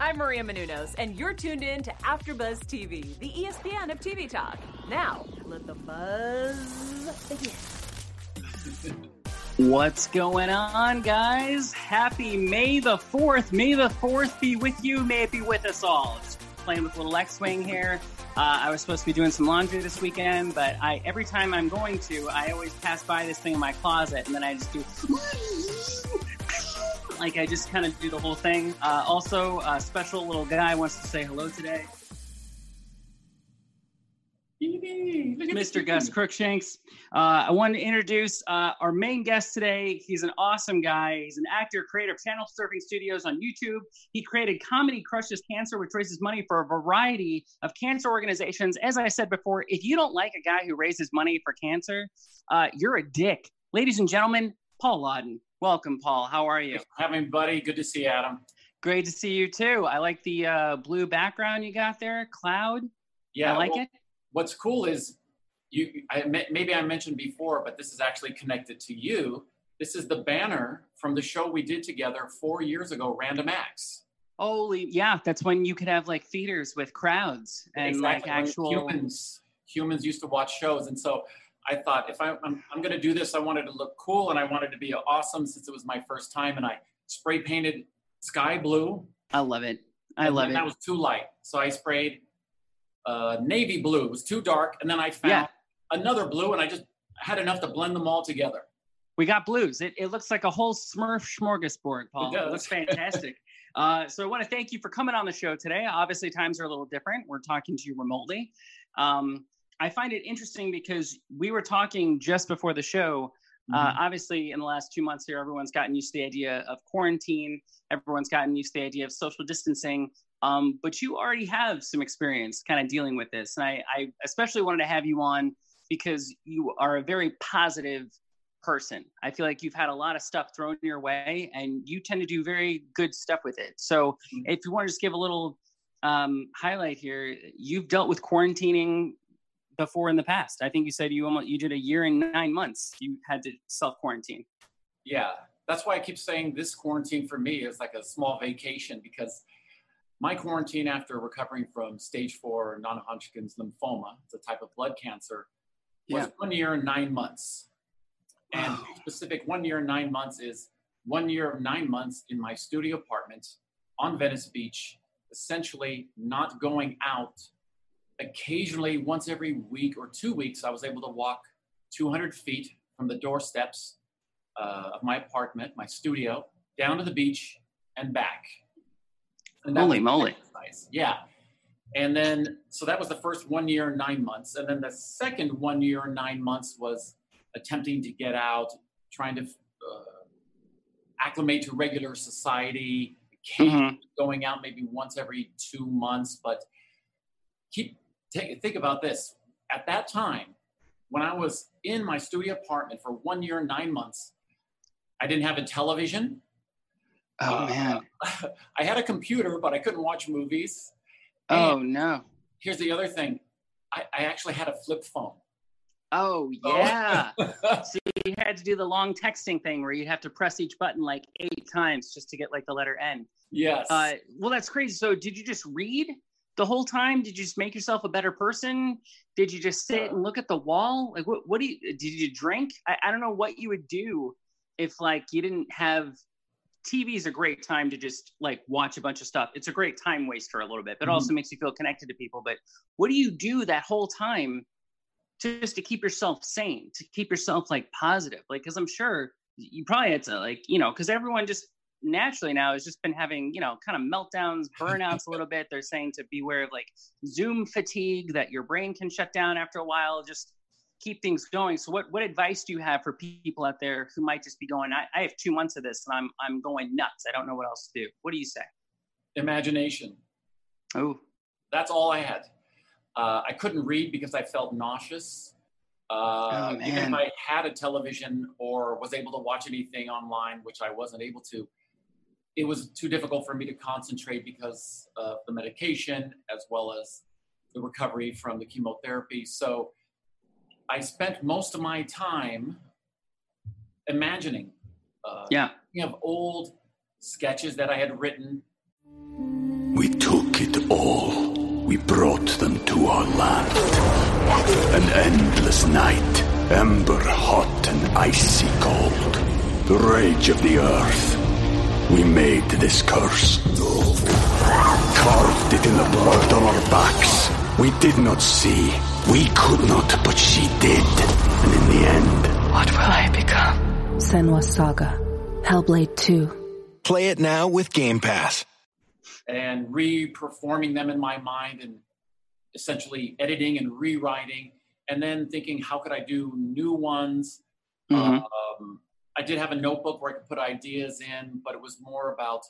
I'm Maria Menounos, and you're tuned in to AfterBuzz TV, the ESPN of TV talk. Now, let the buzz begin. What's going on, guys? Happy May the 4th. May the 4th be with you. May it be with us all. Just playing with little X-Wing here. I was supposed to be doing some laundry this weekend, but every time I'm going to, I always pass by this thing in my closet, and then I just do... Like, I just kind of do the whole thing. Also, a special little guy wants to say hello today. Mr. Gus Crookshanks. I want to introduce our main guest today. He's an awesome guy. He's an actor, creator of Channel Surfing Studios on YouTube. He created Comedy Crushes Cancer, which raises money for a variety of cancer organizations. As I said before, if you don't like a guy who raises money for cancer, you're a dick. Ladies and gentlemen, Paul Louden. Welcome, Paul. How are you? Having buddy. Good to see you, Adam. Great to see you, too. I like the blue background you got there, cloud. Yeah, I like it. What's cool is, maybe I mentioned before, but this is actually connected to you. This is the banner from the show we did together 4 years ago, Random Acts. Holy, yeah. That's when you could have, like, theaters with crowds and, exactly. Like, actual... Humans used to watch shows, and so... I thought, if I'm going to do this, I wanted to look cool and I wanted to be awesome since it was my first time. And I spray painted sky blue. I love it. I love it. That was too light. So I sprayed navy blue. It was too dark. And then I found another blue and I just had enough to blend them all together. We got blues. It looks like a whole Smurf smorgasbord, Paul. It looks fantastic. So I want to thank you for coming on the show today. Obviously, times are a little different. We're talking to you remotely. I find it interesting because we were talking just before the show. Obviously, in the last 2 months here, everyone's gotten used to the idea of quarantine. Everyone's gotten used to the idea of social distancing. But you already have some experience kind of dealing with this. And I especially wanted to have you on because you are a very positive person. I feel like you've had a lot of stuff thrown your way and you tend to do very good stuff with it. So if you want to just give a little highlight here, you've dealt with quarantining before in the past. I think you said you did a year and 9 months. You had to self-quarantine. Yeah, that's why I keep saying this quarantine for me is like a small vacation, because my quarantine after recovering from stage 4 non-Hodgkin's lymphoma, it's a type of blood cancer, was 1 year and 9 months. And specific 1 year and 9 months is 1 year of 9 months in my studio apartment on Venice Beach, essentially not going out. Occasionally, once every week or 2 weeks, I was able to walk 200 feet from the doorsteps of my apartment, my studio, down to the beach and back. And holy moly. Nice. Yeah. And then, so that was the first 1 year and 9 months. And then the second 1 year and 9 months was attempting to get out, trying to acclimate to regular society, going out maybe once every 2 months. But think about this. At that time, when I was in my studio apartment for 1 year and 9 months, I didn't have a television. Oh, man. I had a computer, but I couldn't watch movies. Oh, and no. Here's the other thing. I actually had a flip phone. Oh, yeah. So you had to do the long texting thing where you'd have to press each button like 8 times just to get like the letter N. Yes. Well, that's crazy. So did you just read the whole time? Did you just make yourself a better person? Did you just sit and look at the wall? Like, what do you, did you drink? I don't know what you would do if, like, you didn't have, TV's a great time to just, like, watch a bunch of stuff. It's a great time waster a little bit, but also makes you feel connected to people. But what do you do that whole time just to keep yourself sane, to keep yourself, like, positive? Like, because I'm sure you probably had to, like, you know, because everyone just, naturally now has just been having, you know, kind of meltdowns, burnouts a little bit. They're saying to beware of like Zoom fatigue, that your brain can shut down after a while. Just keep things going. So what advice do you have for people out there who might just be going, I have 2 months of this and I'm going nuts. I don't know what else to do. What do you say? imagination. Oh. That's all I had. I couldn't read because I felt nauseous. Even if I had a television or was able to watch anything online, which I wasn't able to, it was too difficult for me to concentrate because of the medication as well as the recovery from the chemotherapy. So I spent most of my time imagining, of old sketches that I had written. We took it all. We brought them to our land. An endless night, ember hot and icy cold. The rage of the earth. We made this curse. Carved it in the blood on our backs. We did not see. We could not, but she did. And in the end... What will I become? Senua's Saga. Hellblade 2. Play it now with Game Pass. And re-performing them in my mind and essentially editing and rewriting and then thinking, how could I do new ones? Mm-hmm. I did have a notebook where I could put ideas in, but it was more about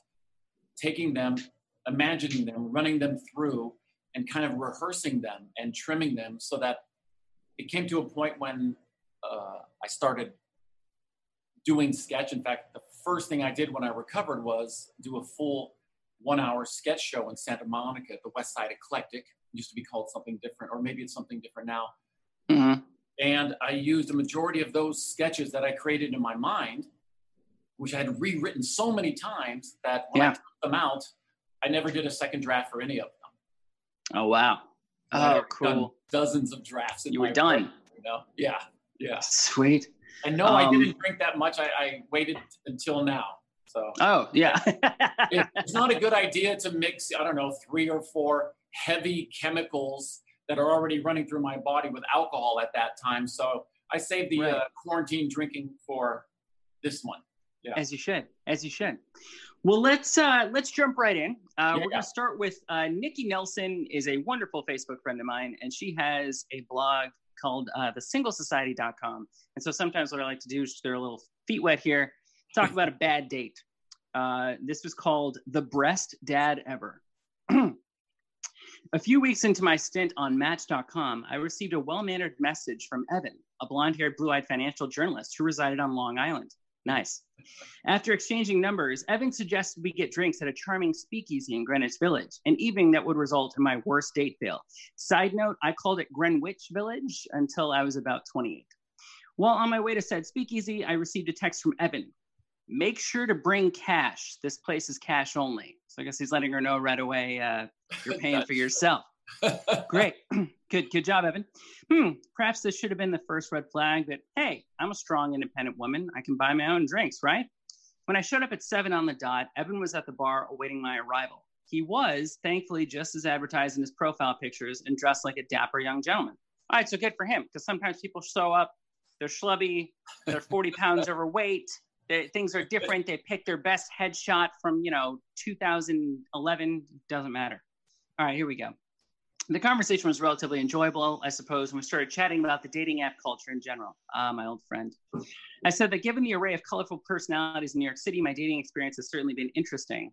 taking them, imagining them, running them through and kind of rehearsing them and trimming them so that it came to a point when I started doing sketch. In fact, the first thing I did when I recovered was do a full 1 hour sketch show in Santa Monica at the West Side Eclectic. It used to be called something different, or maybe it's something different now. Mm-hmm. And I used the majority of those sketches that I created in my mind, which I had rewritten so many times that when I took them out, I never did a second draft for any of them. Oh, wow. Oh, cool. Done dozens of drafts. You were done. Brain, you know? Yeah. Yeah. Sweet. And no, I didn't drink that much. I waited until now. So, it's not a good idea to mix, I don't know, 3 or 4 heavy chemicals that are already running through my body with alcohol at that time. So I saved the quarantine drinking for this one. Yeah. As you should. Well, let's jump right in. We're going to start with Nikki Nelson is a wonderful Facebook friend of mine, and she has a blog called thesinglesociety.com. And so sometimes what I like to do is throw a little feet wet here. Talk about a bad date. This was called The Breast Dad Ever. A few weeks into my stint on Match.com, I received a well-mannered message from Evan, a blonde-haired, blue-eyed financial journalist who resided on Long Island. Nice. After exchanging numbers, Evan suggested we get drinks at a charming speakeasy in Greenwich Village, an evening that would result in my worst date fail. Side note, I called it Greenwich Village until I was about 28. While on my way to said speakeasy, I received a text from Evan. Make sure to bring cash. This place is cash only. So I guess he's letting her know right away you're paying for yourself. Great. Good job, Evan. Perhaps this should have been the first red flag that, hey, I'm a strong, independent woman. I can buy my own drinks, right? When I showed up at 7 on the dot, Evan was at the bar awaiting my arrival. He was, thankfully, just as advertised in his profile pictures and dressed like a dapper young gentleman. All right, so good for him, because sometimes people show up, they're schlubby, they're 40 pounds overweight, things are different. They picked their best headshot from, 2011. Doesn't matter. All right, here we go. The conversation was relatively enjoyable, I suppose, and we started chatting about the dating app culture in general. My old friend. I said that given the array of colorful personalities in New York City, my dating experience has certainly been interesting.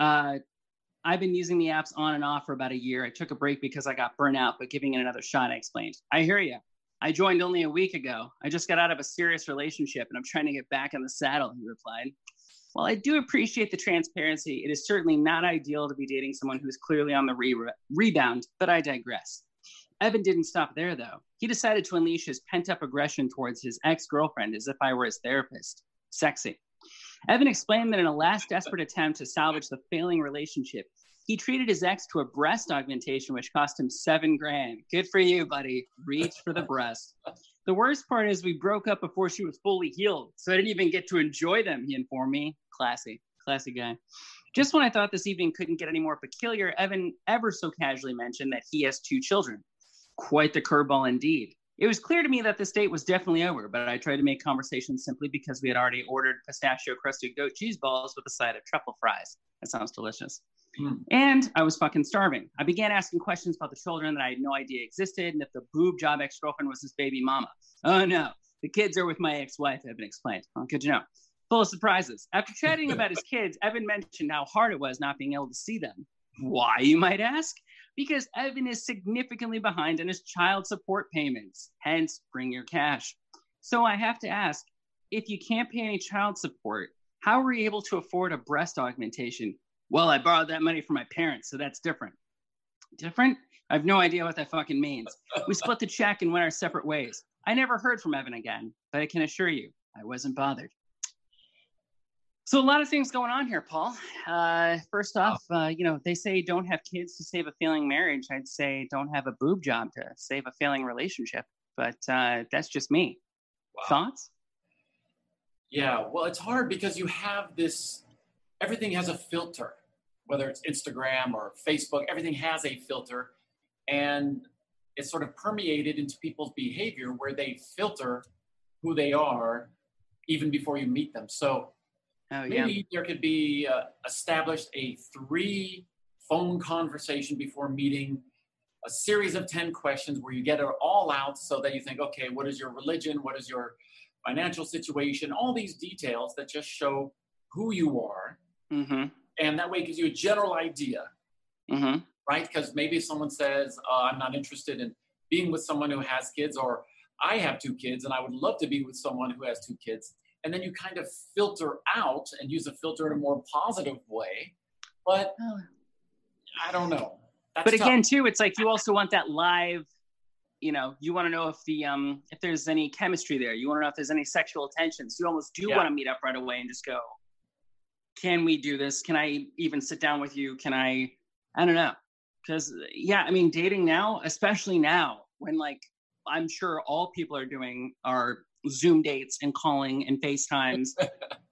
I've been using the apps on and off for about a year. I took a break because I got burnt out, but giving it another shot, I explained. I hear you. I joined only a week ago. I just got out of a serious relationship and I'm trying to get back in the saddle, he replied. While I do appreciate the transparency, it is certainly not ideal to be dating someone who is clearly on the rebound, but I digress. Evan didn't stop there, though. He decided to unleash his pent-up aggression towards his ex-girlfriend as if I were his therapist. Sexy. Evan explained that in a last desperate attempt to salvage the failing relationship, he treated his ex to a breast augmentation, which cost him $7,000. Good for you, buddy. Reach for the breast. The worst part is we broke up before she was fully healed, so I didn't even get to enjoy them, he informed me. Classy guy. Just when I thought this evening couldn't get any more peculiar, Evan ever so casually mentioned that he has 2 children. Quite the curveball indeed. It was clear to me that this date was definitely over, but I tried to make conversation simply because we had already ordered pistachio-crusted goat cheese balls with a side of truffle fries. That sounds delicious. And I was fucking starving. I began asking questions about the children that I had no idea existed and if the boob job ex-girlfriend was his baby mama. Oh, no. The kids are with my ex-wife, Evan explained. Well, good to know. full of surprises. After chatting about his kids, Evan mentioned how hard it was not being able to see them. Why, you might ask? Because Evan is significantly behind on his child support payments, hence bring your cash. So I have to ask, if you can't pay any child support, how were you able to afford a breast augmentation? Well, I borrowed that money from my parents, so that's different. Different? I have no idea what that fucking means. We split the check and went our separate ways. I never heard from Evan again, but I can assure you, I wasn't bothered. So a lot of things going on here, Paul. First off, they say don't have kids to save a failing marriage. I'd say don't have a boob job to save a failing relationship, but that's just me. Wow. Thoughts? Yeah, well, it's hard because you have this, everything has a filter, whether it's Instagram or Facebook, everything has a filter, and it's sort of permeated into people's behavior where they filter who they are even before you meet them. So maybe there could be established a 3-phone conversation before meeting, a series of 10 questions where you get it all out so that you think, okay, what is your religion? What is your financial situation? All these details that just show who you are. Mm-hmm. And that way it gives you a general idea, mm-hmm. right? Because maybe someone says, I'm not interested in being with someone who has kids, or I have 2 kids and I would love to be with someone who has 2 kids. And then you kind of filter out and use a filter in a more positive way. But I don't know. That's but again, tough. Too, it's like you also want that live, you want to know if the if there's any chemistry there. You want to know if there's any sexual tension. So you almost do want to meet up right away and just go, can we do this? Can I even sit down with you? Can I don't know. Because, dating now, especially now, when I'm sure all people are doing are Zoom dates and calling and FaceTimes,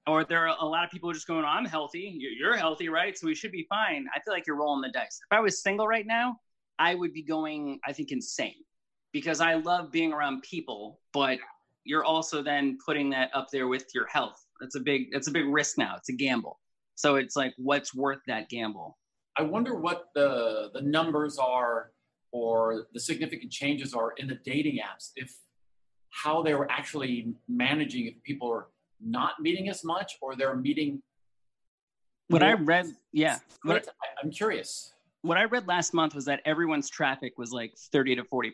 or there are a lot of people just going, I'm healthy, you're healthy, right? So we should be fine. I feel like you're rolling the dice. If I was single right now, I would be going, I think, insane, because I love being around people, but you're also then putting that up there with your health. That's a big risk now. It's a gamble. So it's like, what's worth that gamble? I wonder what the numbers are or the significant changes are in the dating apps, if how they were actually managing, if people are not meeting as much or they're meeting. I'm curious. What I read last month was that everyone's traffic was 30 to 40%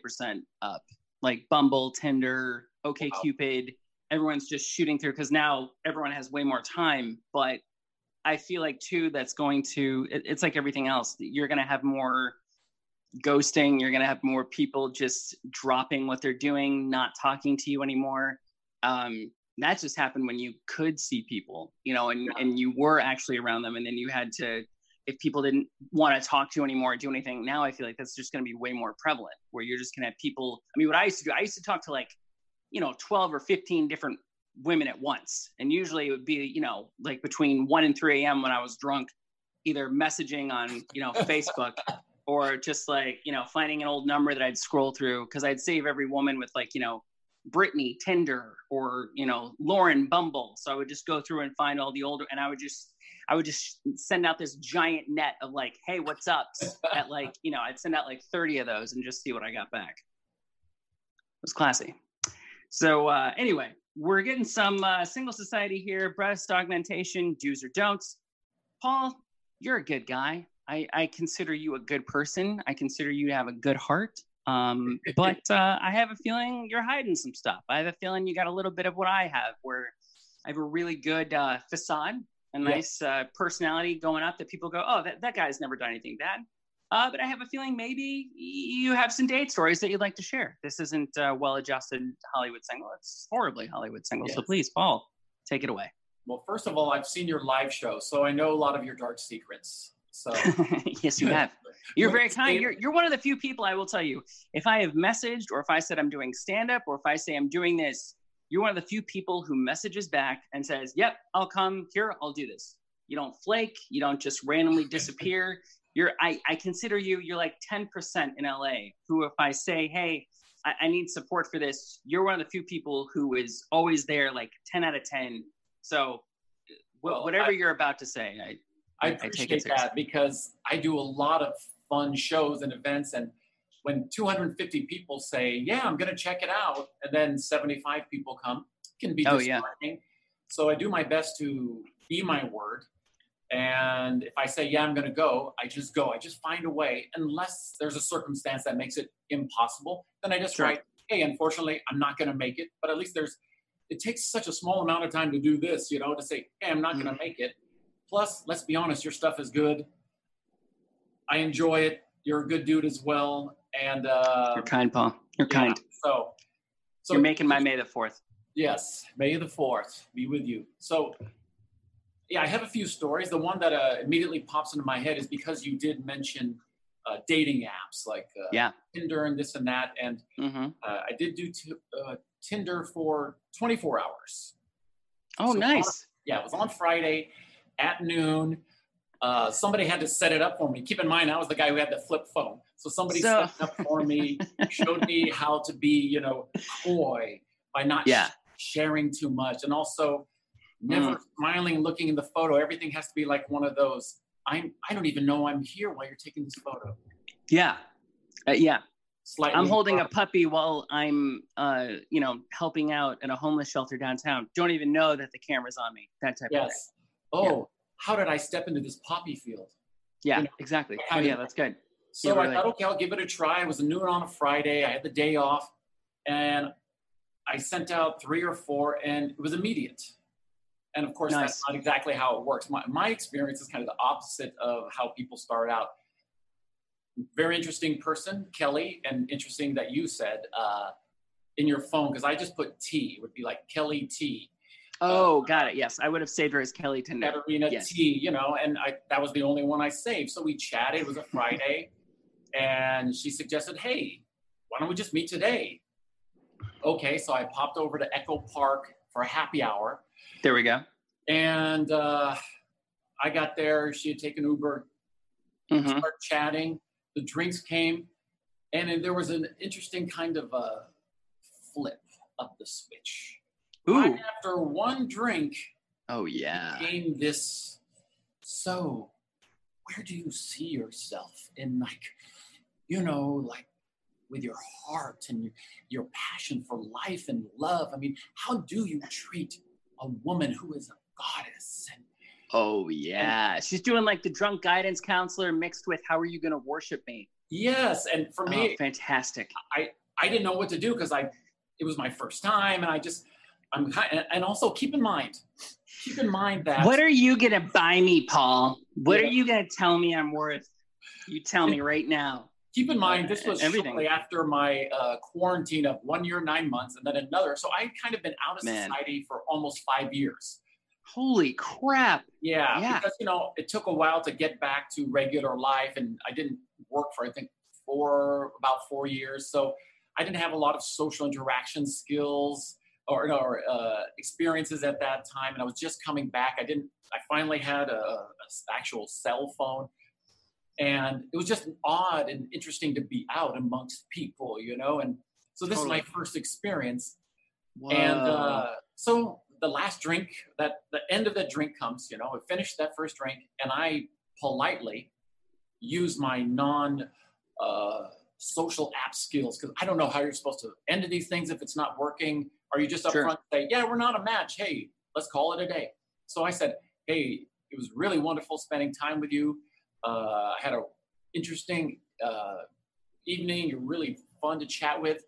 up, like Bumble, Tinder, OkCupid. Everyone's just shooting through because now everyone has way more time. But I feel like too, that's going to, it's like everything else. You're going to have more ghosting, you're going to have more people just dropping what they're doing, not talking to you anymore. That just happened when you could see people, and you were actually around them. And then you had to, if people didn't want to talk to you anymore or do anything, now I feel like that's just going to be way more prevalent, where you're just going to have people. I mean, what I used to do, I used to talk to 12 or 15 different women at once. And usually it would be, between 1 and 3 a.m. when I was drunk, either messaging on, Facebook, or just finding an old number that I'd scroll through, because I'd save every woman with Brittany, Tinder, or Lauren, Bumble. So I would just go through and find all the older, and I would just send out this giant net of hey, what's up? At I'd send out 30 of those and just see what I got back. It was classy. So anyway, we're getting some single society here, breast augmentation, do's or don'ts. Paul, you're a good guy. I consider you a good person. I consider you to have a good heart. But I have a feeling you're hiding some stuff. I have a feeling you got a little bit of what I have, where I have a really good facade, a nice personality going up that people go, oh, that guy's never done anything bad. But I have a feeling maybe you have some date stories that you'd like to share. This isn't well-adjusted Hollywood single. It's horribly Hollywood single. Yes. So please, Paul, take it away. Well, first of all, I've seen your live show, so I know a lot of your dark secrets. So yes, you have. You're very kind. You're one of the few people, I will tell you, if I have messaged or if I said I'm doing stand-up or if I say I'm doing this, you're one of the few people who messages back and says, yep, I'll come here. I'll do this. You don't flake. You don't just randomly disappear. I consider you're 10% in LA who, if I say, hey, I need support for this, you're one of the few people who is always there, 10 out of 10. So whatever you're about to say, I appreciate that, because I do a lot of fun shows and events, and when 250 people say, yeah, I'm going to check it out, and then 75 people come, it can be disheartening. So I do my best to be my word. And if I say, yeah, I'm going to go. I just find a way, unless there's a circumstance that makes it impossible. Then I just write, hey, unfortunately, I'm not going to make it. But at least it takes such a small amount of time to do this, to say, hey, I'm not going to make it. Plus, let's be honest, your stuff is good. I enjoy it. You're a good dude as well. And you're kind, Paul. You're kind. So you're making my May the 4th. Yes, May the 4th be with you. So, yeah, I have a few stories. The one that immediately pops into my head is because you did mention dating apps like Tinder and this and that. And I did do Tinder for 24 hours. Oh, so nice. It was on Friday at noon. Somebody had to set it up for me. Keep in mind, I was the guy who had the flip phone. So somebody set it up for me, showed me how to be, coy by not sharing too much. And also never smiling, looking in the photo. Everything has to be like one of those, I don't even know I'm here while you're taking this photo. Yeah. Slightly I'm holding a puppy while I'm, helping out at a homeless shelter downtown. Don't even know that the camera's on me. That type of thing. Oh. Yeah. How did I step into this poppy field? Yeah, exactly. Oh, yeah, that's good. So I thought, okay, I'll give it a try. It was noon on a Friday. I had the day off. And I sent out 3 or 4, and it was immediate. And, of course, that's not exactly how it works. My experience is kind of the opposite of how people start out. Very interesting person, Kelly, and interesting that you said in your phone, because I just put T. It would be like Kelly T. Oh, got it. Yes. I would have saved her as Kelly Tinder. Katarina T, and that was the only one I saved. So we chatted. It was a Friday. And she suggested, hey, why don't we just meet today? Okay. So I popped over to Echo Park for a happy hour. There we go. And I got there. She had taken Uber. Started chatting. The drinks came. And then there was an interesting kind of flip of the switch. Ooh. Right after one drink, became this. So, where do you see yourself in, with your heart and your passion for life and love? I mean, how do you treat a woman who is a goddess? And, she's doing like the drunk guidance counselor mixed with how are you going to worship me? Yes, and for me, fantastic. I didn't know what to do because it was my first time, and I just. And also keep in mind that. What are you going to buy me, Paul? What are you going to tell me I'm worth? You tell me right now. Keep in mind, this was shortly after my quarantine of 1 year, 9 months, and then another. So I had kind of been out of society for almost 5 years. Holy crap. Yeah. Because, it took a while to get back to regular life. And I didn't work for, I think, about 4 years. So I didn't have a lot of social interaction skills. Or experiences at that time, and I was just coming back. I finally had a actual cell phone, and it was just odd and interesting to be out amongst people, And so this is my first experience. Whoa. And so the last drink, the end of that drink comes. I finished that first drink, and I politely use my non-social app skills because I don't know how you're supposed to end these things if it's not working. Are you just up front and say, yeah, we're not a match. Hey, let's call it a day. So I said, hey, it was really wonderful spending time with you. I had an interesting evening. You're really fun to chat with.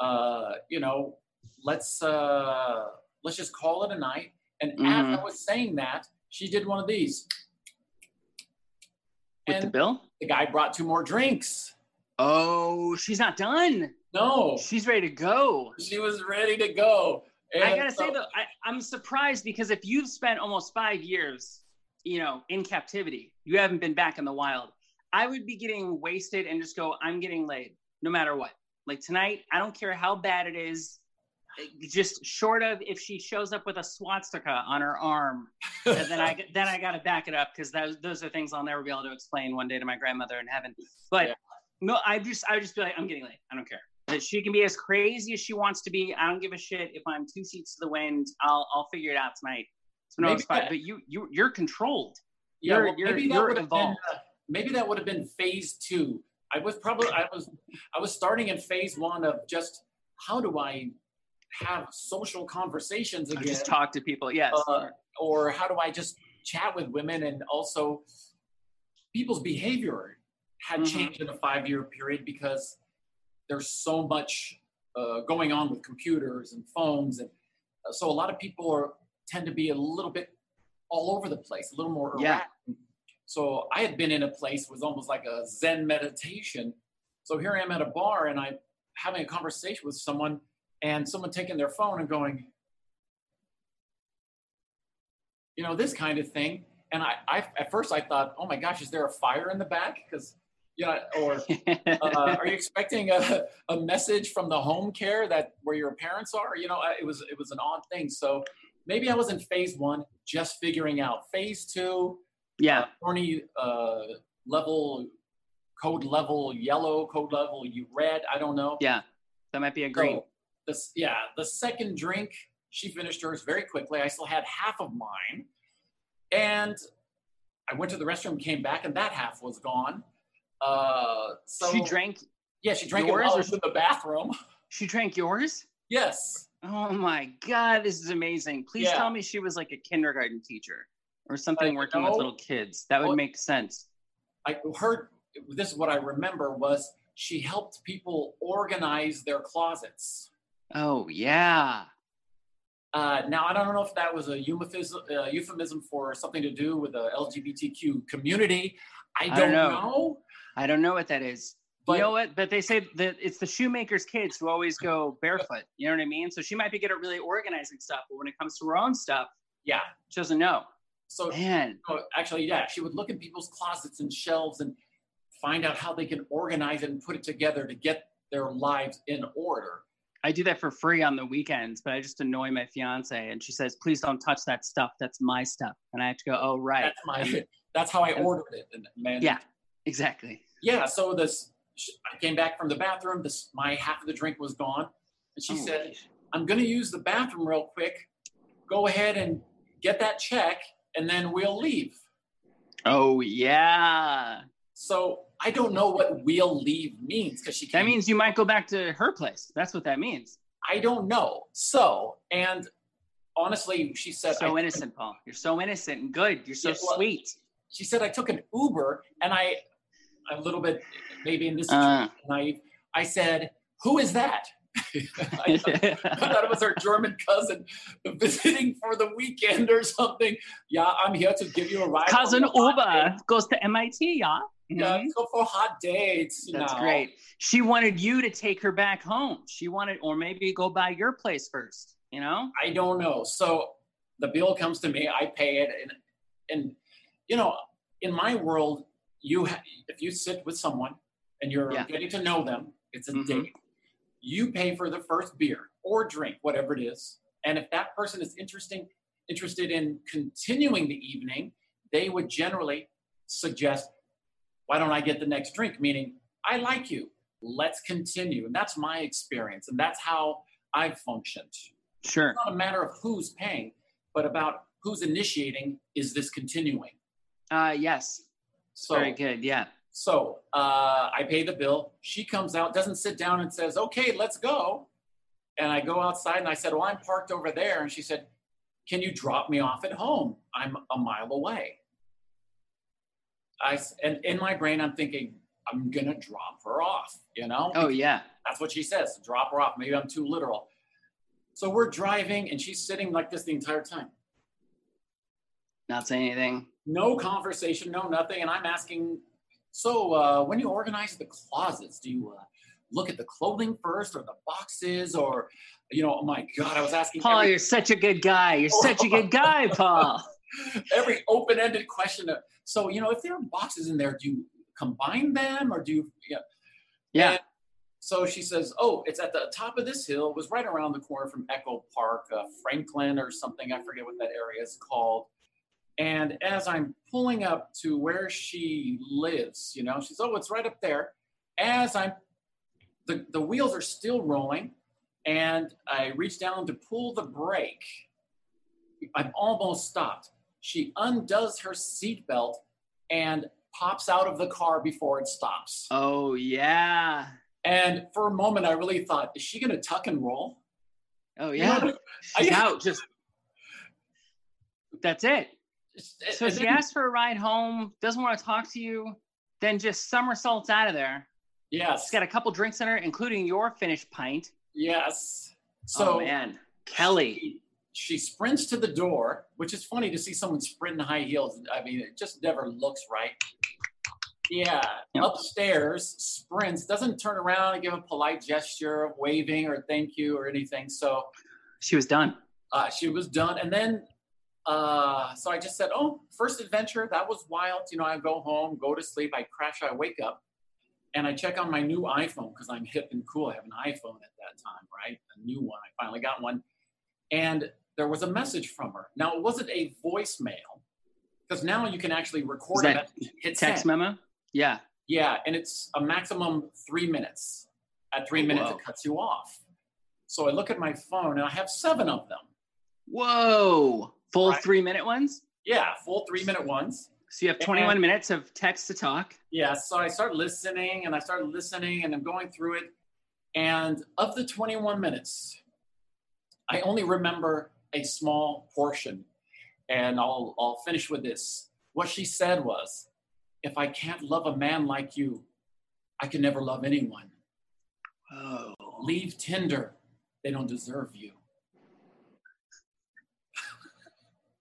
Let's just call it a night. And as I was saying that, she did one of these. With the bill? The guy brought 2 more drinks. Oh, she's not done. No. She's ready to go. She was ready to go. And I got to say, though, I'm surprised because if you've spent almost 5 years, in captivity, you haven't been back in the wild, I would be getting wasted and just go, I'm getting laid no matter what. Like tonight, I don't care how bad it is. Just short of if she shows up with a swastika on her arm, then I got to back it up because those are things I'll never be able to explain one day to my grandmother in heaven. But no, I would just be like, I'm getting laid. I don't care. She can be as crazy as she wants to be. I don't give a shit if I'm 2 seats to the wind. I'll figure it out tonight. So no, it's fine. But you're controlled. Yeah, you're involved. Maybe that would have been phase 2. I was starting in phase 1 of just how do I have social conversations again. Or just talk to people, yes. Or how do I just chat with women? And also people's behavior had changed in a 5-year period because there's so much going on with computers and phones. And so a lot of people tend to be a little bit all over the place, a little more erratic. Yeah. So I had been in a place, was almost like a Zen meditation. So here I am at a bar and I'm having a conversation with someone and someone taking their phone and going, you know, this kind of thing. And I at first I thought, oh my gosh, is there a fire in the back? Because, you know, or are you expecting a message from the home care that where your parents are? You know, it was an odd thing. So maybe I was in phase 1, just figuring out. Phase 2, yeah, thorny level, code level yellow, code level red. I don't know. Yeah, that might be a green. So the second drink, she finished hers very quickly. I still had half of mine. And I went to the restroom, came back, and that half was gone. So she drank. Yeah, she drank yours. Or in the bathroom. She drank yours. Yes. Oh my God, this is amazing! Please tell me she was like a kindergarten teacher or something, working with little kids. That would make sense. I heard this is what I remember was she helped people organize their closets. Oh yeah. Now, I don't know if that was a euphemism for something to do with the LGBTQ community. I don't know. I don't know what that is. But, you know what? But they say that it's the shoemaker's kids who always go barefoot. You know what I mean? So she might be good at really organizing stuff, but when it comes to her own stuff, yeah, she doesn't know. So she would look at people's closets and shelves and find out how they can organize it and put it together to get their lives in order. I do that for free on the weekends, but I just annoy my fiance, and she says, "Please don't touch that stuff. That's my stuff." And I have to go, "Oh, right. That's how I ordered it." And man, yeah, exactly. Yeah. So I came back from the bathroom. My half of the drink was gone, and she said, "I'm going to use the bathroom real quick. Go ahead and get that check, and then we'll leave." Oh yeah. So I don't know what "we'll leave" means because she. That means you might go back to her place. That's what that means. I don't know. So, and honestly, she said, "So innocent, Paul. You're so innocent and good. You're so sweet." She said, "I took an Uber, and I'm a little bit maybe in this situation naive. I said, 'Who is that?'" I thought it was her German cousin visiting for the weekend or something. "Yeah, I'm here to give you a ride." Cousin Uber goes to MIT, yeah. Yeah, go for hot dates. That's great. She wanted you to take her back home. She wanted, or maybe go by your place first, you know? I don't know. So the bill comes to me, I pay it. And you know, in my world, if you sit with someone and you're getting to know them, it's a date, you pay for the first beer or drink, whatever it is. And if that person is interested in continuing the evening, they would generally suggest, "Why don't I get the next drink?" Meaning, I like you. Let's continue. And that's my experience. And that's how I've functioned. Sure. It's not a matter of who's paying, but about who's initiating. Is this continuing? Yes. So, very good. Yeah. So I pay the bill. She comes out, doesn't sit down and says, "Okay, let's go." And I go outside and I said, "Well, I'm parked over there." And she said, "Can you drop me off at home? I'm a mile away." And in my brain, I'm thinking, I'm going to drop her off, you know? Oh, yeah. That's what she says, drop her off. Maybe I'm too literal. So we're driving, and she's sitting like this the entire time. Not saying anything. No conversation, no nothing. And I'm asking, so when you organize the closets, do you look at the clothing first or the boxes or, you know, oh, my God, I was asking. Paul, you're such a good guy. You're such a good guy, Paul. Every open-ended question. So, you know, if there are boxes in there, do you combine them or do you? Yeah. And so she says, "Oh, it's at the top of this hill. It was right around the corner from Echo Park, Franklin or something. I forget what that area is called." And as I'm pulling up to where she lives, you know, she's, "Oh, it's right up there." As the wheels are still rolling, and I reach down to pull the brake. I've almost stopped. She undoes her seatbelt and pops out of the car before it stops. Oh, yeah. And for a moment, I really thought, is she going to tuck and roll? Oh yeah, she's out. Just that's it. So she asks for a ride home, doesn't want to talk to you, then just somersaults out of there. Yes. She's got a couple drinks in her, including your finished pint. Yes. So, oh man, Kelly. She sprints to the door, which is funny to see someone sprint in high heels. I mean, it just never looks right. Yeah, upstairs, sprints, doesn't turn around and give a polite gesture of waving or thank you or anything. So she was done. She was done. And then, so I just said, oh, first adventure, that was wild. You know, I go home, go to sleep, I crash, I wake up, and I check on my new iPhone because I'm hip and cool. I have an iPhone at that time, right? A new one. I finally got one. And there was a message from her. Now, it wasn't a voicemail, because now you can actually record a message, hit text send. Memo? Yeah. Yeah, and it's a maximum 3 minutes. At 3 minutes, it cuts you off. So I look at my phone, and I have 7 of them. Whoa. Full right? 3-minute ones? Yeah, full 3-minute ones. So you have 21 minutes of text to talk? Yeah, so I start listening, and I started listening, and I'm going through it. And of the 21 minutes, I only remember a small portion, and I'll finish with this. What she said was, if I can't love a man like you, I can never love anyone. Oh. Leave Tinder. They don't deserve you.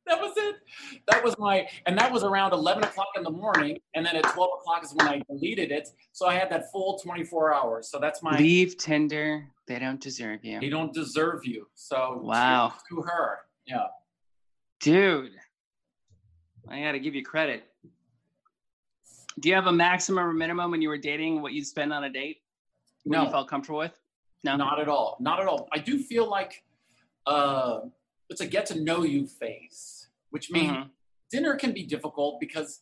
That was it. That was that was around 11 o'clock in the morning. And then at 12 o'clock is when I deleted it. So I had that full 24 hours. So that's my. Leave Tinder. They don't deserve you. They don't deserve you. So wow. To her. Yeah. Dude, I got to give you credit. Do you have a maximum or minimum when you were dating what you'd spend on a date? No. You felt comfortable with? No. Not at all. Not at all. I do feel like it's a get to know you phase, which means dinner can be difficult because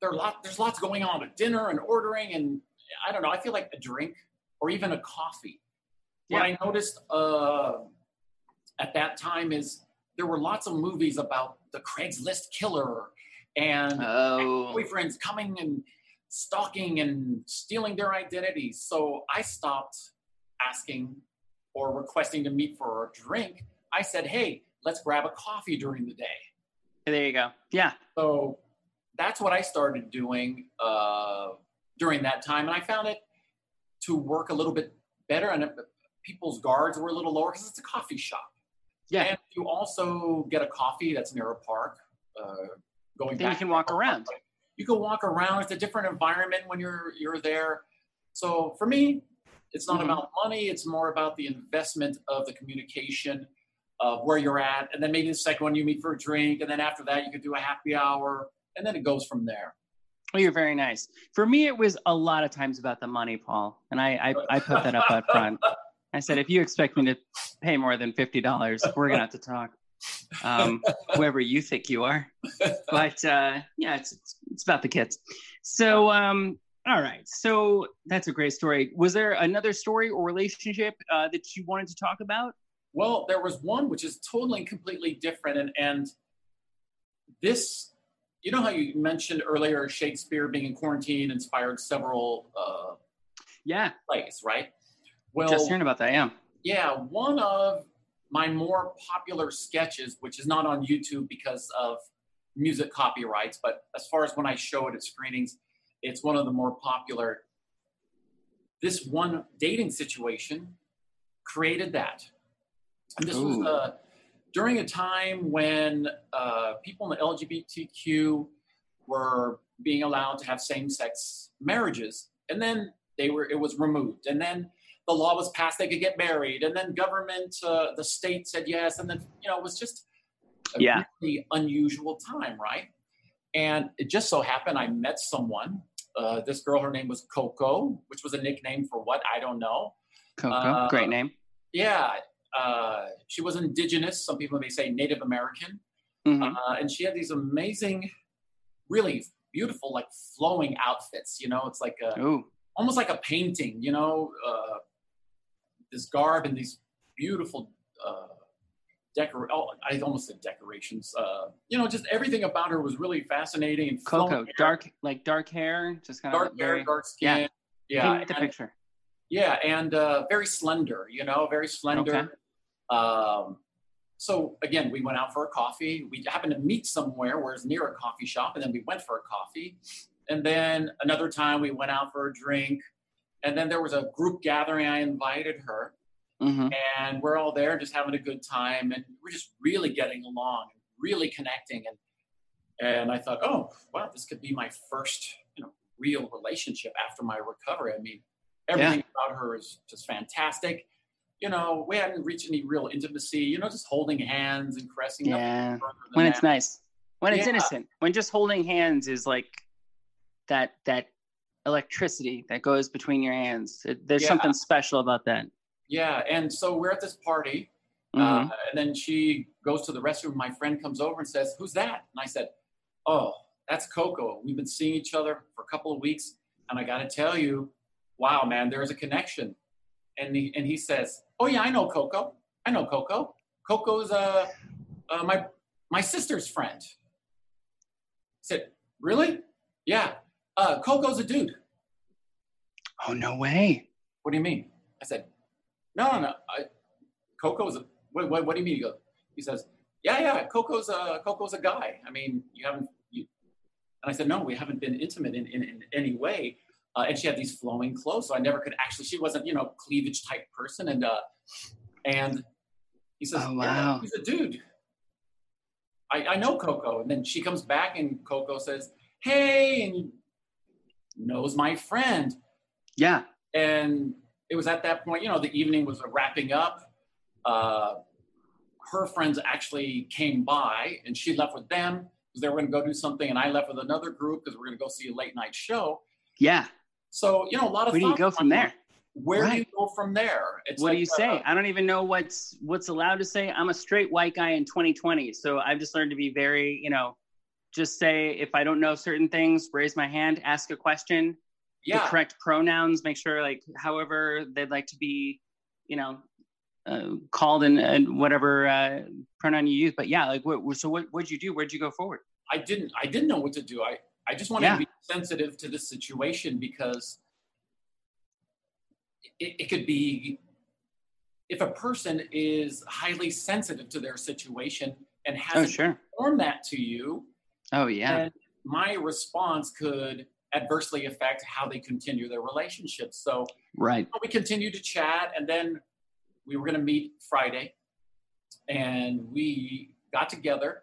there's lots going on with dinner and ordering, and I don't know, I feel like a drink or even a coffee. Yeah. What I noticed at that time is there were lots of movies about the Craigslist killer and boyfriends coming and stalking and stealing their identities. So I stopped asking or requesting to meet for a drink. I said, hey, let's grab a coffee during the day. There you go. Yeah. So that's what I started doing during that time. And I found it to work a little bit better. And people's guards were a little lower because it's a coffee shop. Yeah. And you also get a coffee that's near a park. Then you can walk around. You can walk around. It's a different environment when you're there. So for me, it's not about money. It's more about the investment of the communication of where you're at, and then maybe the second one you meet for a drink, and then after that you could do a happy hour, and then it goes from there. Well, you're very nice. For me, it was a lot of times about the money, Paul, and I put that up front. I said, if you expect me to pay more than $50, we're gonna have to talk. Whoever you think you are, but yeah, it's about the kids. So all right, so that's a great story. Was there another story or relationship that you wanted to talk about? Well, there was one which is totally and completely different. And this, you know how you mentioned earlier Shakespeare being in quarantine inspired several plays, right? Well, just hearing about that, yeah. Yeah, one of my more popular sketches, which is not on YouTube because of music copyrights, but as far as when I show it at screenings, it's one of the more popular. This one dating situation created that. And this was during a time when people in the LGBTQ were being allowed to have same-sex marriages, and then it was removed, and then the law was passed they could get married, and then government, the state said yes, and then it was just a really unusual time, right? And it just so happened I met someone. This girl, her name was Coco, which was a nickname for what I don't know. Coco, great name. Yeah. She was indigenous, some people may say Native American, and she had these amazing, really beautiful, like flowing outfits, it's like almost like a painting, this garb and these beautiful I almost said decorations, just everything about her was really fascinating. And Coco, dark hair, just kind of dark hair, dark skin. Yeah. Paint the picture. Yeah, and very slender, very slender. Okay. So again, we went out for a coffee. We happened to meet somewhere where it's near a coffee shop, and then we went for a coffee. And then another time we went out for a drink. And then there was a group gathering. I invited her. Mm-hmm. And we're all there just having a good time. And we're just really getting along, and really connecting. And I thought, oh, wow, this could be my first, real relationship after my recovery. I mean, everything about her is just fantastic. We hadn't reached any real intimacy, just holding hands and caressing. Yeah. When it's nice, when it's innocent, when just holding hands is like that electricity that goes between your hands. There's something special about that. Yeah. And so we're at this party, mm-hmm. And then she goes to the restroom. My friend comes over and says, "Who's that?" And I said, "Oh, that's Coco. We've been seeing each other for a couple of weeks. And I got to tell you, wow, man, there is a connection." And he says, "Oh yeah, I know Coco. I know Coco. Coco's my sister's friend." I said, "Really?" "Yeah. Coco's a dude." "Oh, no way." "What do you mean?" I said, No. Coco's a what do you mean?" He says, Yeah. Coco's a guy. I mean, you haven't. And I said, "No, we haven't been intimate in any way." And she had these flowing clothes, so I never could actually. She wasn't, cleavage type person. And he says, "Oh, wow. Yeah, he's a dude. I know Coco." And then she comes back, and Coco says, "Hey," and knows my friend. Yeah. And it was at that point, the evening was wrapping up. Her friends actually came by, and she left with them because they were going to go do something, and I left with another group because we're going to go see a late night show. Yeah. So, a lot of things. Where do you go from there? Where do you go from there? What do you say? I don't even know what's allowed to say. I'm a straight white guy in 2020. So I've just learned to be very, just say, if I don't know certain things, raise my hand, ask a question, the correct pronouns, make sure however they'd like to be, called in whatever pronoun you use. But what'd you do? Where'd you go forward? I didn't know what to do. I just wanted to be sensitive to this situation because it could be, if a person is highly sensitive to their situation and hasn't informed that to you, then my response could adversely affect how they continue their relationship. So we continued to chat, and then we were going to meet Friday, and we got together,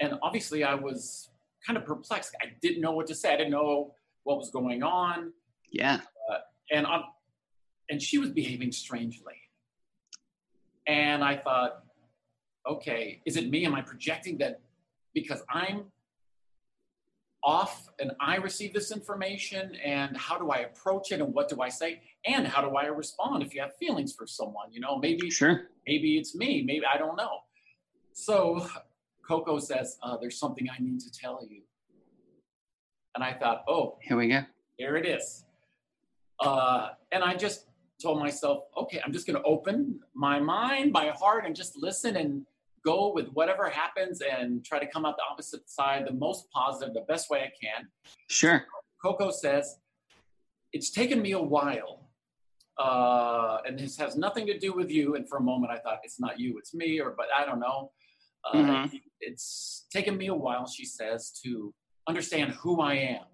and obviously I was kind of perplexed. I didn't know what to say. I didn't know what was going on. Yeah. And she was behaving strangely. And I thought, okay, is it me? Am I projecting that because I'm off and I receive this information, and how do I approach it, and what do I say, and how do I respond if you have feelings for someone, maybe it's me, maybe I don't know. So Coco says, "There's something I need to tell you." And I thought, oh, here we go. Here it is. And I just told myself, okay, I'm just going to open my mind, my heart, and just listen and go with whatever happens and try to come out the opposite side, the most positive, the best way I can. Sure. So Coco says, "It's taken me a while. And this has nothing to do with you." And for a moment I thought, it's not you, it's me, but I don't know. Mm-hmm. It's taken me a while, she says, to understand who I am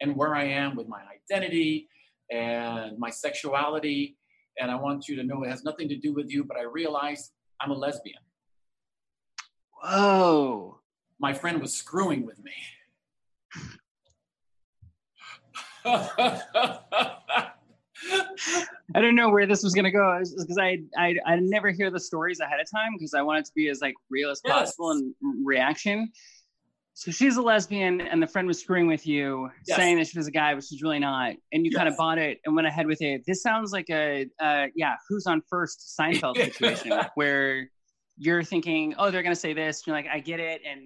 and where I am with my identity and my sexuality. And I want you to know it has nothing to do with you, but I realized I'm a lesbian." Whoa. My friend was screwing with me. I didn't know where this was going to go, because I never hear the stories ahead of time because I want it to be as real as possible and reaction. So she's a lesbian, and the friend was screwing with you, saying that she was a guy, but she's really not. And you kind of bought it and went ahead with it. This sounds like a Who's on First Seinfeld situation where you're thinking, oh, they're going to say this. And you're I get it. And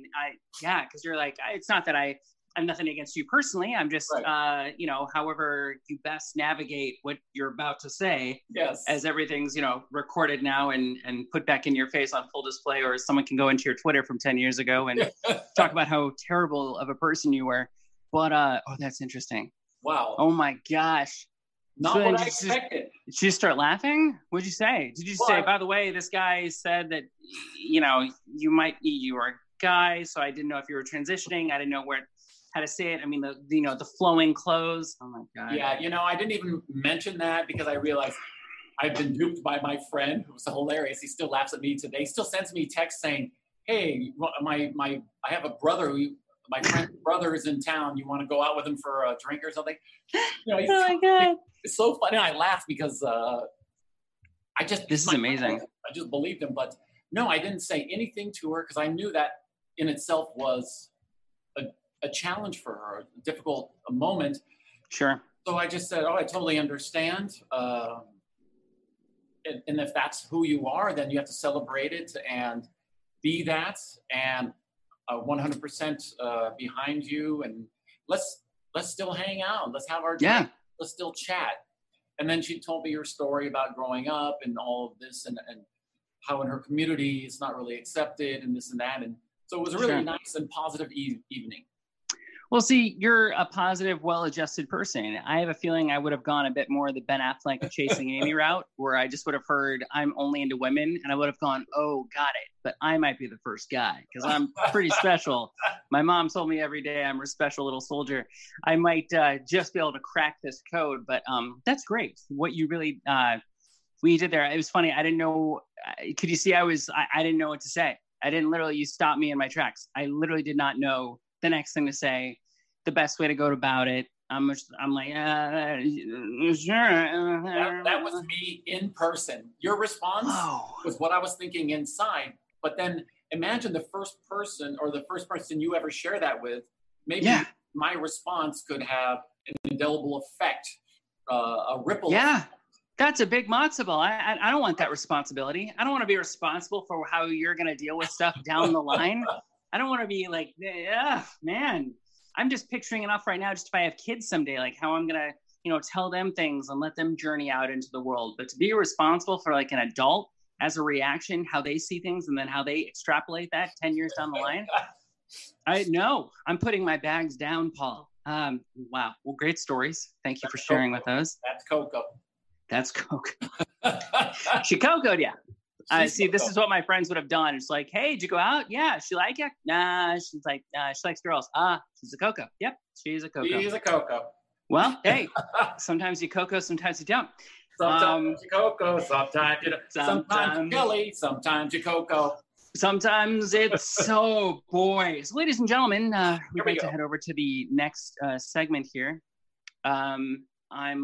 because you're it's not that I have nothing against you personally. I'm just, however you best navigate what you're about to say, as everything's, recorded now and put back in your face on full display, or someone can go into your Twitter from 10 years ago and talk about how terrible of a person you were. But, that's interesting. Wow. Oh my gosh. Not what I expected. She just start laughing? What'd you say? Did you say, by the way, this guy said that, you know, you might be, you were a guy, so I didn't know if you were transitioning. I didn't know where, how to say it. I mean, the, you know, the flowing clothes. Oh my God. Yeah, you know, I didn't even mention that because I realized I've been duped by my friend who's hilarious. He still laughs at me today. He still sends me texts saying, hey, I have a brother who, my friend's brother is in town. You want to go out with him for a drink or something? You know, oh my God. It's so funny. I laugh because this is amazing. I just believed him. But no, I didn't say anything to her because I knew that in itself was a challenge for her, a difficult moment. Sure. So I just said, oh, I totally understand. And if that's who you are, then you have to celebrate it and be that. And 100% behind you, and let's still hang out. Let's have our drink. Let's still chat. And then she told me her story about growing up and all of this, and how in her community it's not really accepted, and this and that. And so it was a really nice and positive evening. Well, see, you're a positive, well-adjusted person. I have a feeling I would have gone a bit more the Ben Affleck Chasing Amy route, where I just would have heard, I'm only into women, and I would have gone, oh, got it, but I might be the first guy, because I'm pretty special. My mom told me every day I'm a special little soldier. I might just be able to crack this code, but that's great. What you really, what you did there, it was funny. I didn't know, could you see I didn't know what to say. I didn't literally, you stopped me in my tracks. I literally did not know the next thing to say, the best way to go about it. I'm like, sure. That was me in person. Your response was what I was thinking inside. But then imagine the first person you ever share that with. Maybe my response could have an indelible effect, a ripple. Yeah, that's a big matzo ball. I don't want that responsibility. I don't want to be responsible for how you're going to deal with stuff down the line. I don't want to be like, man, I'm just picturing enough right now, just if I have kids someday, like how I'm going to, you know, tell them things and let them journey out into the world. But to be responsible for like an adult as a reaction, how they see things and then how they extrapolate that 10 years down the line. I know I'm putting my bags down, Paul. Wow. Well, great stories. Thank you for sharing with us. That's Coco. That's Coco. She Coco'd ya. See, this is what my friends would have done. It's like, hey, did you go out? Yeah. She like you? Nah. She's like, she likes girls. Ah, she's a Coco. Yep. She's a Coco. She's a Coco. Well, hey, sometimes you Coco, sometimes you don't. Sometimes you Coco, sometimes you don't. Sometimes you Billy, sometimes you Coco. Sometimes it's so boys. Ladies and gentlemen, we're going to head over to the next segment here. I'm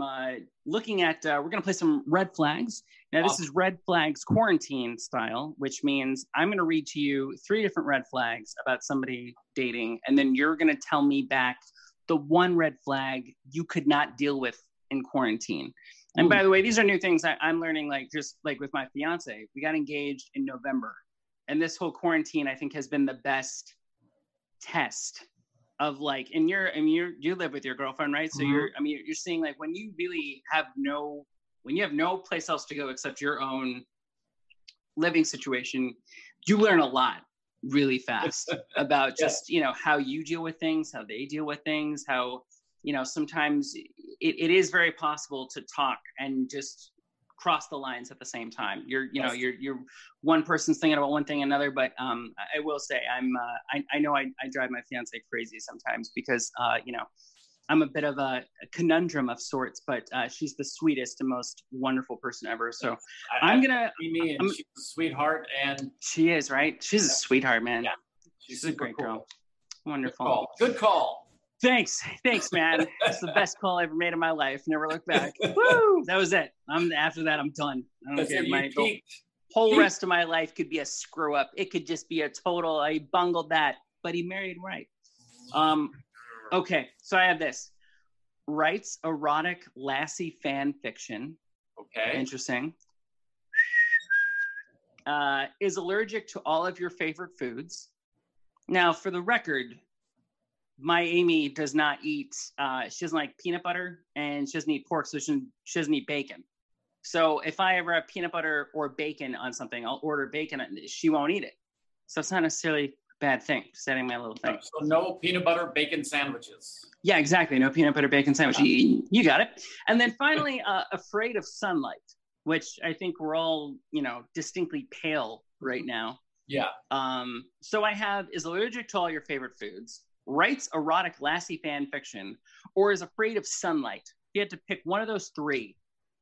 looking at, we're going to play some red flags. Now, this is red flags quarantine style, which means I'm going to read to you 3 different red flags about somebody dating, and then you're going to tell me back the one red flag you could not deal with in quarantine. And by the way, these are new things I'm learning, like just like with my fiance, we got engaged in November. And this whole quarantine, I think, has been the best test of like, and you live with your girlfriend, right? So you're seeing like when you really have no place else to go except your own living situation, you learn a lot really fast about just, you know, how you deal with things, how they deal with things, how, you know, sometimes it is very possible to talk and just cross the lines at the same time. You're one person's thinking about one thing another, but I will say I know I drive my fiance crazy sometimes because you know, I'm a bit of a conundrum of sorts, but she's the sweetest and most wonderful person ever. So she's a sweetheart, and she is, right? She's a sweetheart, man. Yeah. She's a great girl. Wonderful. Good call. Thanks, man. It's the best call I ever made in my life. Never look back. Woo! That was it. After that, I'm done. I don't care. My whole rest of my life could be a screw up. It could just be a total. I bungled that, but he married right. Okay, so I have this. Writes erotic lassie fan fiction. Okay, interesting. Is allergic to all of your favorite foods. Now, for the record, my Amy does not eat, she doesn't like peanut butter, and she doesn't eat pork, so she doesn't eat bacon. So if I ever have peanut butter or bacon on something, I'll order bacon, and she won't eat it. So it's not necessarily bad thing. Setting my little thing. So no peanut butter bacon sandwiches. Yeah, exactly. No peanut butter bacon sandwich. You got it. And then finally, afraid of sunlight, which I think we're all, you know, distinctly pale right now. Yeah. So I have, is allergic to all your favorite foods, writes erotic lassie fan fiction, or is afraid of sunlight. If you had to pick one of those three,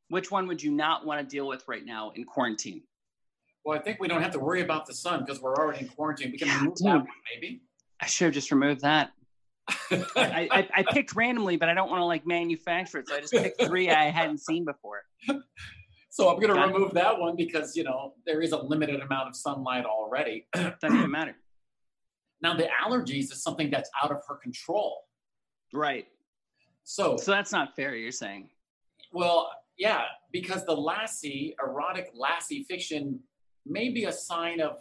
which one would you not want to deal with right now in quarantine? Well, I think we don't have to worry about the sun because we're already in quarantine. We can remove that one, maybe. I should have just removed that. I picked randomly, but I don't want to like manufacture it. So I just picked three I hadn't seen before. So I'm going to remove that one because, you know, there is a limited amount of sunlight already. Doesn't even matter. Now, the allergies is something that's out of her control. Right. So that's not fair, you're saying. Well, yeah, because the lassie, erotic lassie fiction may be a sign of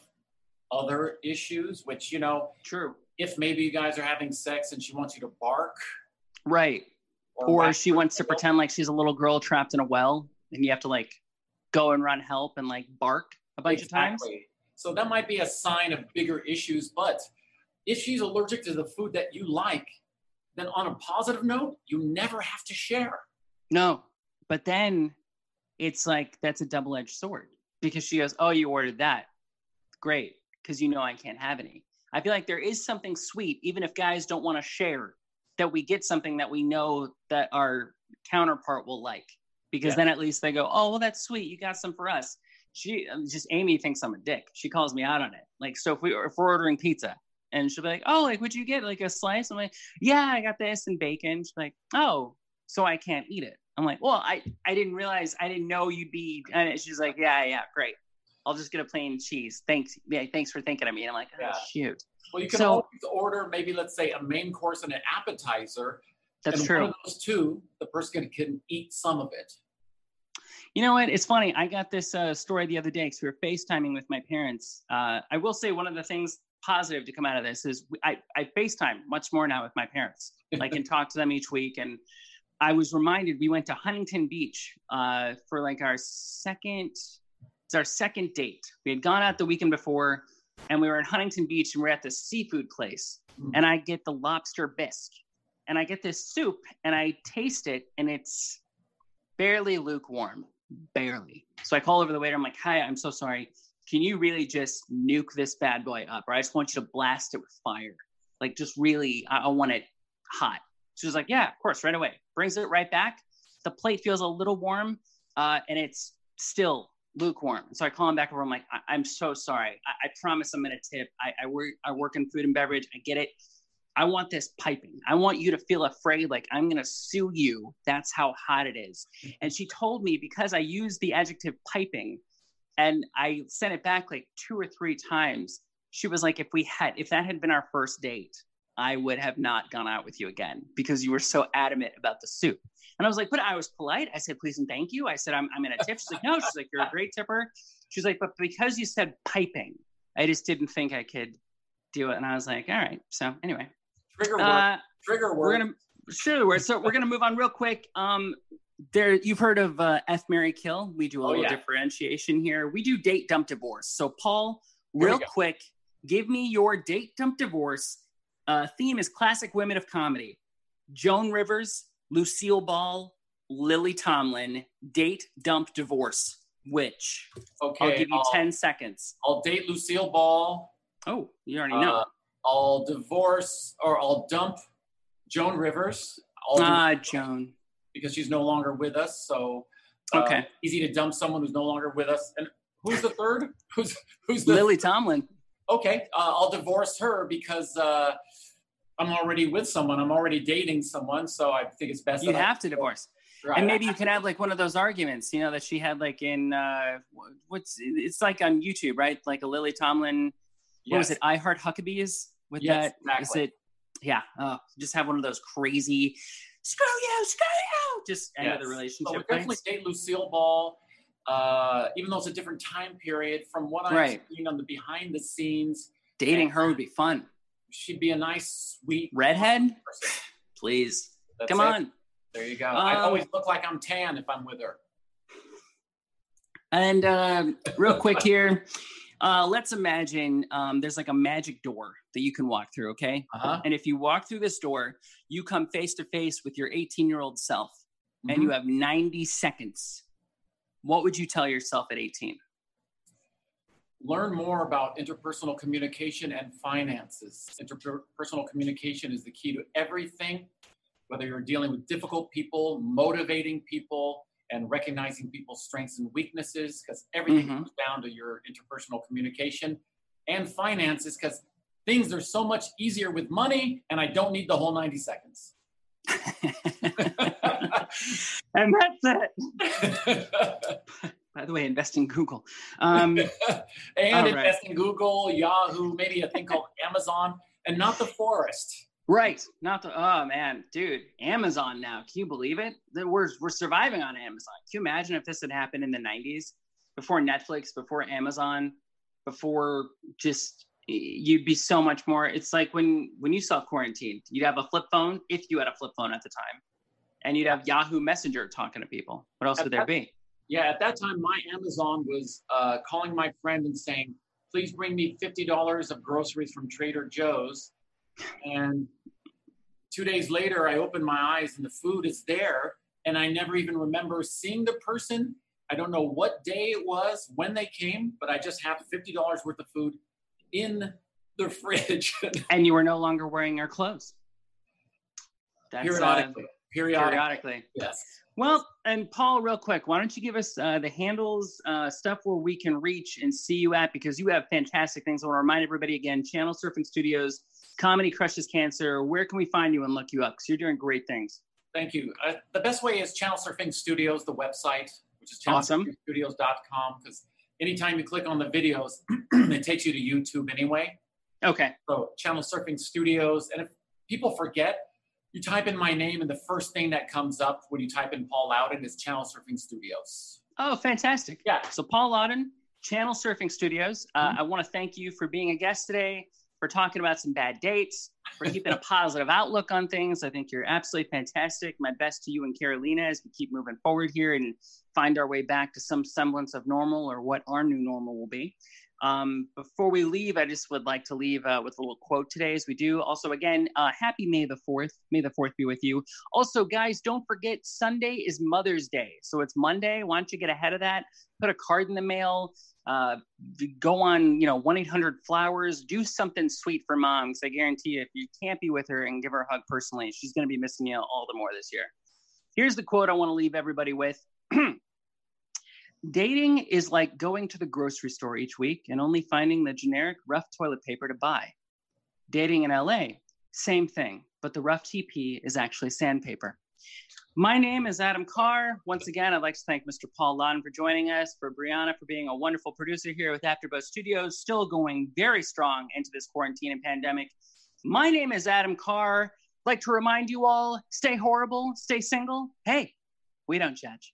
other issues, which, you know, true. If maybe you guys are having sex and she wants you to bark. Right. Or she wants to pretend like she's a little girl trapped in a well and you have to like go and run help and like bark a bunch of times. So that might be a sign of bigger issues. But if she's allergic to the food that you like, then on a positive note, you never have to share. No. But then it's like, that's a double-edged sword because she goes, oh, you ordered that. Great. Because you know I can't have any. I feel like there is something sweet, even if guys don't want to share, that we get something that we know that our counterpart will like. Because then at least they go, oh, well, that's sweet. You got some for us. Amy thinks I'm a dick. She calls me out on it. Like, so if we're ordering pizza and she'll be like, oh, like, would you get like a slice? I'm like, yeah, I got this and bacon. She's like, oh, so I can't eat it. I'm like, well, I didn't realize, I didn't know you'd be, and she's like, yeah, great. I'll just get a plain cheese. Thanks. Yeah, thanks for thinking of me. And I'm like, oh, shoot. Well, you can always order maybe, let's say, a main course and an appetizer. That's true. One of those two, the person can eat some of it. You know what? It's funny. I got this story the other day because we were FaceTiming with my parents. I will say one of the things positive to come out of this is I FaceTime much more now with my parents. I can talk to them each week. And I was reminded we went to Huntington Beach for like our second date. We had gone out the weekend before and we were in Huntington Beach and we're at this seafood place and I get the lobster bisque and I get this soup and I taste it and it's barely lukewarm, barely. So I call over the waiter. I'm like, hi, I'm so sorry. Can you really just nuke this bad boy up? Or I just want you to blast it with fire. Like just really, I want it hot. She was like, yeah, of course, right away. Brings it right back. The plate feels a little warm and it's still lukewarm. So I call him back over. I'm like, I'm so sorry. I promise I'm going to tip. I work in food and beverage. I get it. I want this piping. I want you to feel afraid. Like I'm going to sue you. That's how hot it is. And she told me because I used the adjective piping and I sent it back like 2 or 3 times. She was like, if that had been our first date, I would have not gone out with you again because you were so adamant about the soup. And I was like, but I was polite. I said, please and thank you. I said, I'm going to tip. She's like, no. She's like, you're a great tipper. She's like, but because you said piping, I just didn't think I could do it. And I was like, all right. So anyway. Trigger word. So we're going to move on real quick. You've heard of F, Marry, Kill. We do a little differentiation here. We do date, dump, divorce. So Paul, real quick, give me your date, dump, divorce. Theme is classic women of comedy. Joan Rivers, Lucille Ball, Lily Tomlin, date, dump, divorce. Which? Okay, I'll give you 10 seconds. I'll date Lucille Ball. Oh, you already know. I'll divorce or I'll dump Joan Rivers. Joan. Because she's no longer with us. So easy to dump someone who's no longer with us. And who's the third? Who's the Lily Tomlin. Okay, I'll divorce her because I'm already with someone. I'm already dating someone, so I think it's best. You have to divorce. Right. And maybe you can have like one of those arguments, you know, that she had like in, it's like on YouTube, right? Like a Lily Tomlin, what was it? I Heart Huckabees with that? Exactly. Is it? Yeah, just have one of those crazy, screw you, just end of the relationship. So we definitely date Lucille Ball. Even though it's a different time period from what I've seen on the behind the scenes. Dating her would be fun. She'd be a nice, sweet redhead. Person. Please. That's Come it. On. There you go. I always look like I'm tan if I'm with her. And real quick here, Let's imagine there's like a magic door that you can walk through, okay? Uh-huh. And if you walk through this door, you come face to face with your 18-year-old self, mm-hmm. and you have 90 seconds. What would you tell yourself at 18? Learn more about interpersonal communication and finances. Interpersonal communication is the key to everything, whether you're dealing with difficult people, motivating people, and recognizing people's strengths and weaknesses, because everything mm-hmm. comes down to your interpersonal communication and finances, because things are so much easier with money, and I don't need the whole 90 seconds. And that's it. By the way, invest in Google. And invest in Google, Yahoo, maybe a thing called Amazon, and not the forest. Right. Not the, oh man, dude, Amazon now. Can you believe it? We're surviving on Amazon. Can you imagine if this had happened in the 90s, before Netflix, before Amazon, before just, you'd be so much more. It's like when you self-quarantined, you'd have a flip phone, if you had a flip phone at the time, and you'd have Yahoo Messenger talking to people. What else would there be? Yeah, at that time, my Amazon was calling my friend and saying, please bring me $50 of groceries from Trader Joe's. And 2 days later, I open my eyes and the food is there. And I never even remember seeing the person. I don't know what day it was, when they came, but I just have $50 worth of food in the fridge. And you were no longer wearing your clothes. That's, Periodically. Yes. Well, and Paul, real quick, why don't you give us the handles, stuff where we can reach and see you at, because you have fantastic things. I want to remind everybody again, Channel Surfing Studios, Comedy Crushes Cancer. Where can we find you and look you up? Because you're doing great things. Thank you. The best way is Channel Surfing Studios, the website, which is channelsurfingstudios.com, because anytime you click on the videos, it takes you to YouTube anyway. Okay. So Channel Surfing Studios. And if people forget, you type in my name and the first thing that comes up when you type in Paul Louden is Channel Surfing Studios. Oh, fantastic. Yeah. So Paul Louden, Channel Surfing Studios. Mm-hmm. I want to thank you for being a guest today, for talking about some bad dates, for keeping a positive outlook on things. I think you're absolutely fantastic. My best to you and Carolina as we keep moving forward here and find our way back to some semblance of normal, or what our new normal will be. Before we leave, I just would like to leave with a little quote today, as we do. Also, again, happy May the 4th. May the 4th be with you. Also, guys, don't forget, Sunday is Mother's Day. So it's Monday. Why don't you get ahead of that? Put a card in the mail. Go on, 1-800-Flowers. Do something sweet for mom, because I guarantee you, if you can't be with her and give her a hug personally, she's going to be missing you all the more this year. Here's the quote I want to leave everybody with. Dating is like going to the grocery store each week and only finding the generic rough toilet paper to buy. Dating in LA, same thing, but the rough TP is actually sandpaper. My name is Adam Carr. Once again, I'd like to thank Mr. Paul Louden for joining us, for Brianna for being a wonderful producer here with AfterBuzz Studios, still going very strong into this quarantine and pandemic. My name is Adam Carr. I'd like to remind you all, stay horrible, stay single. Hey, we don't judge.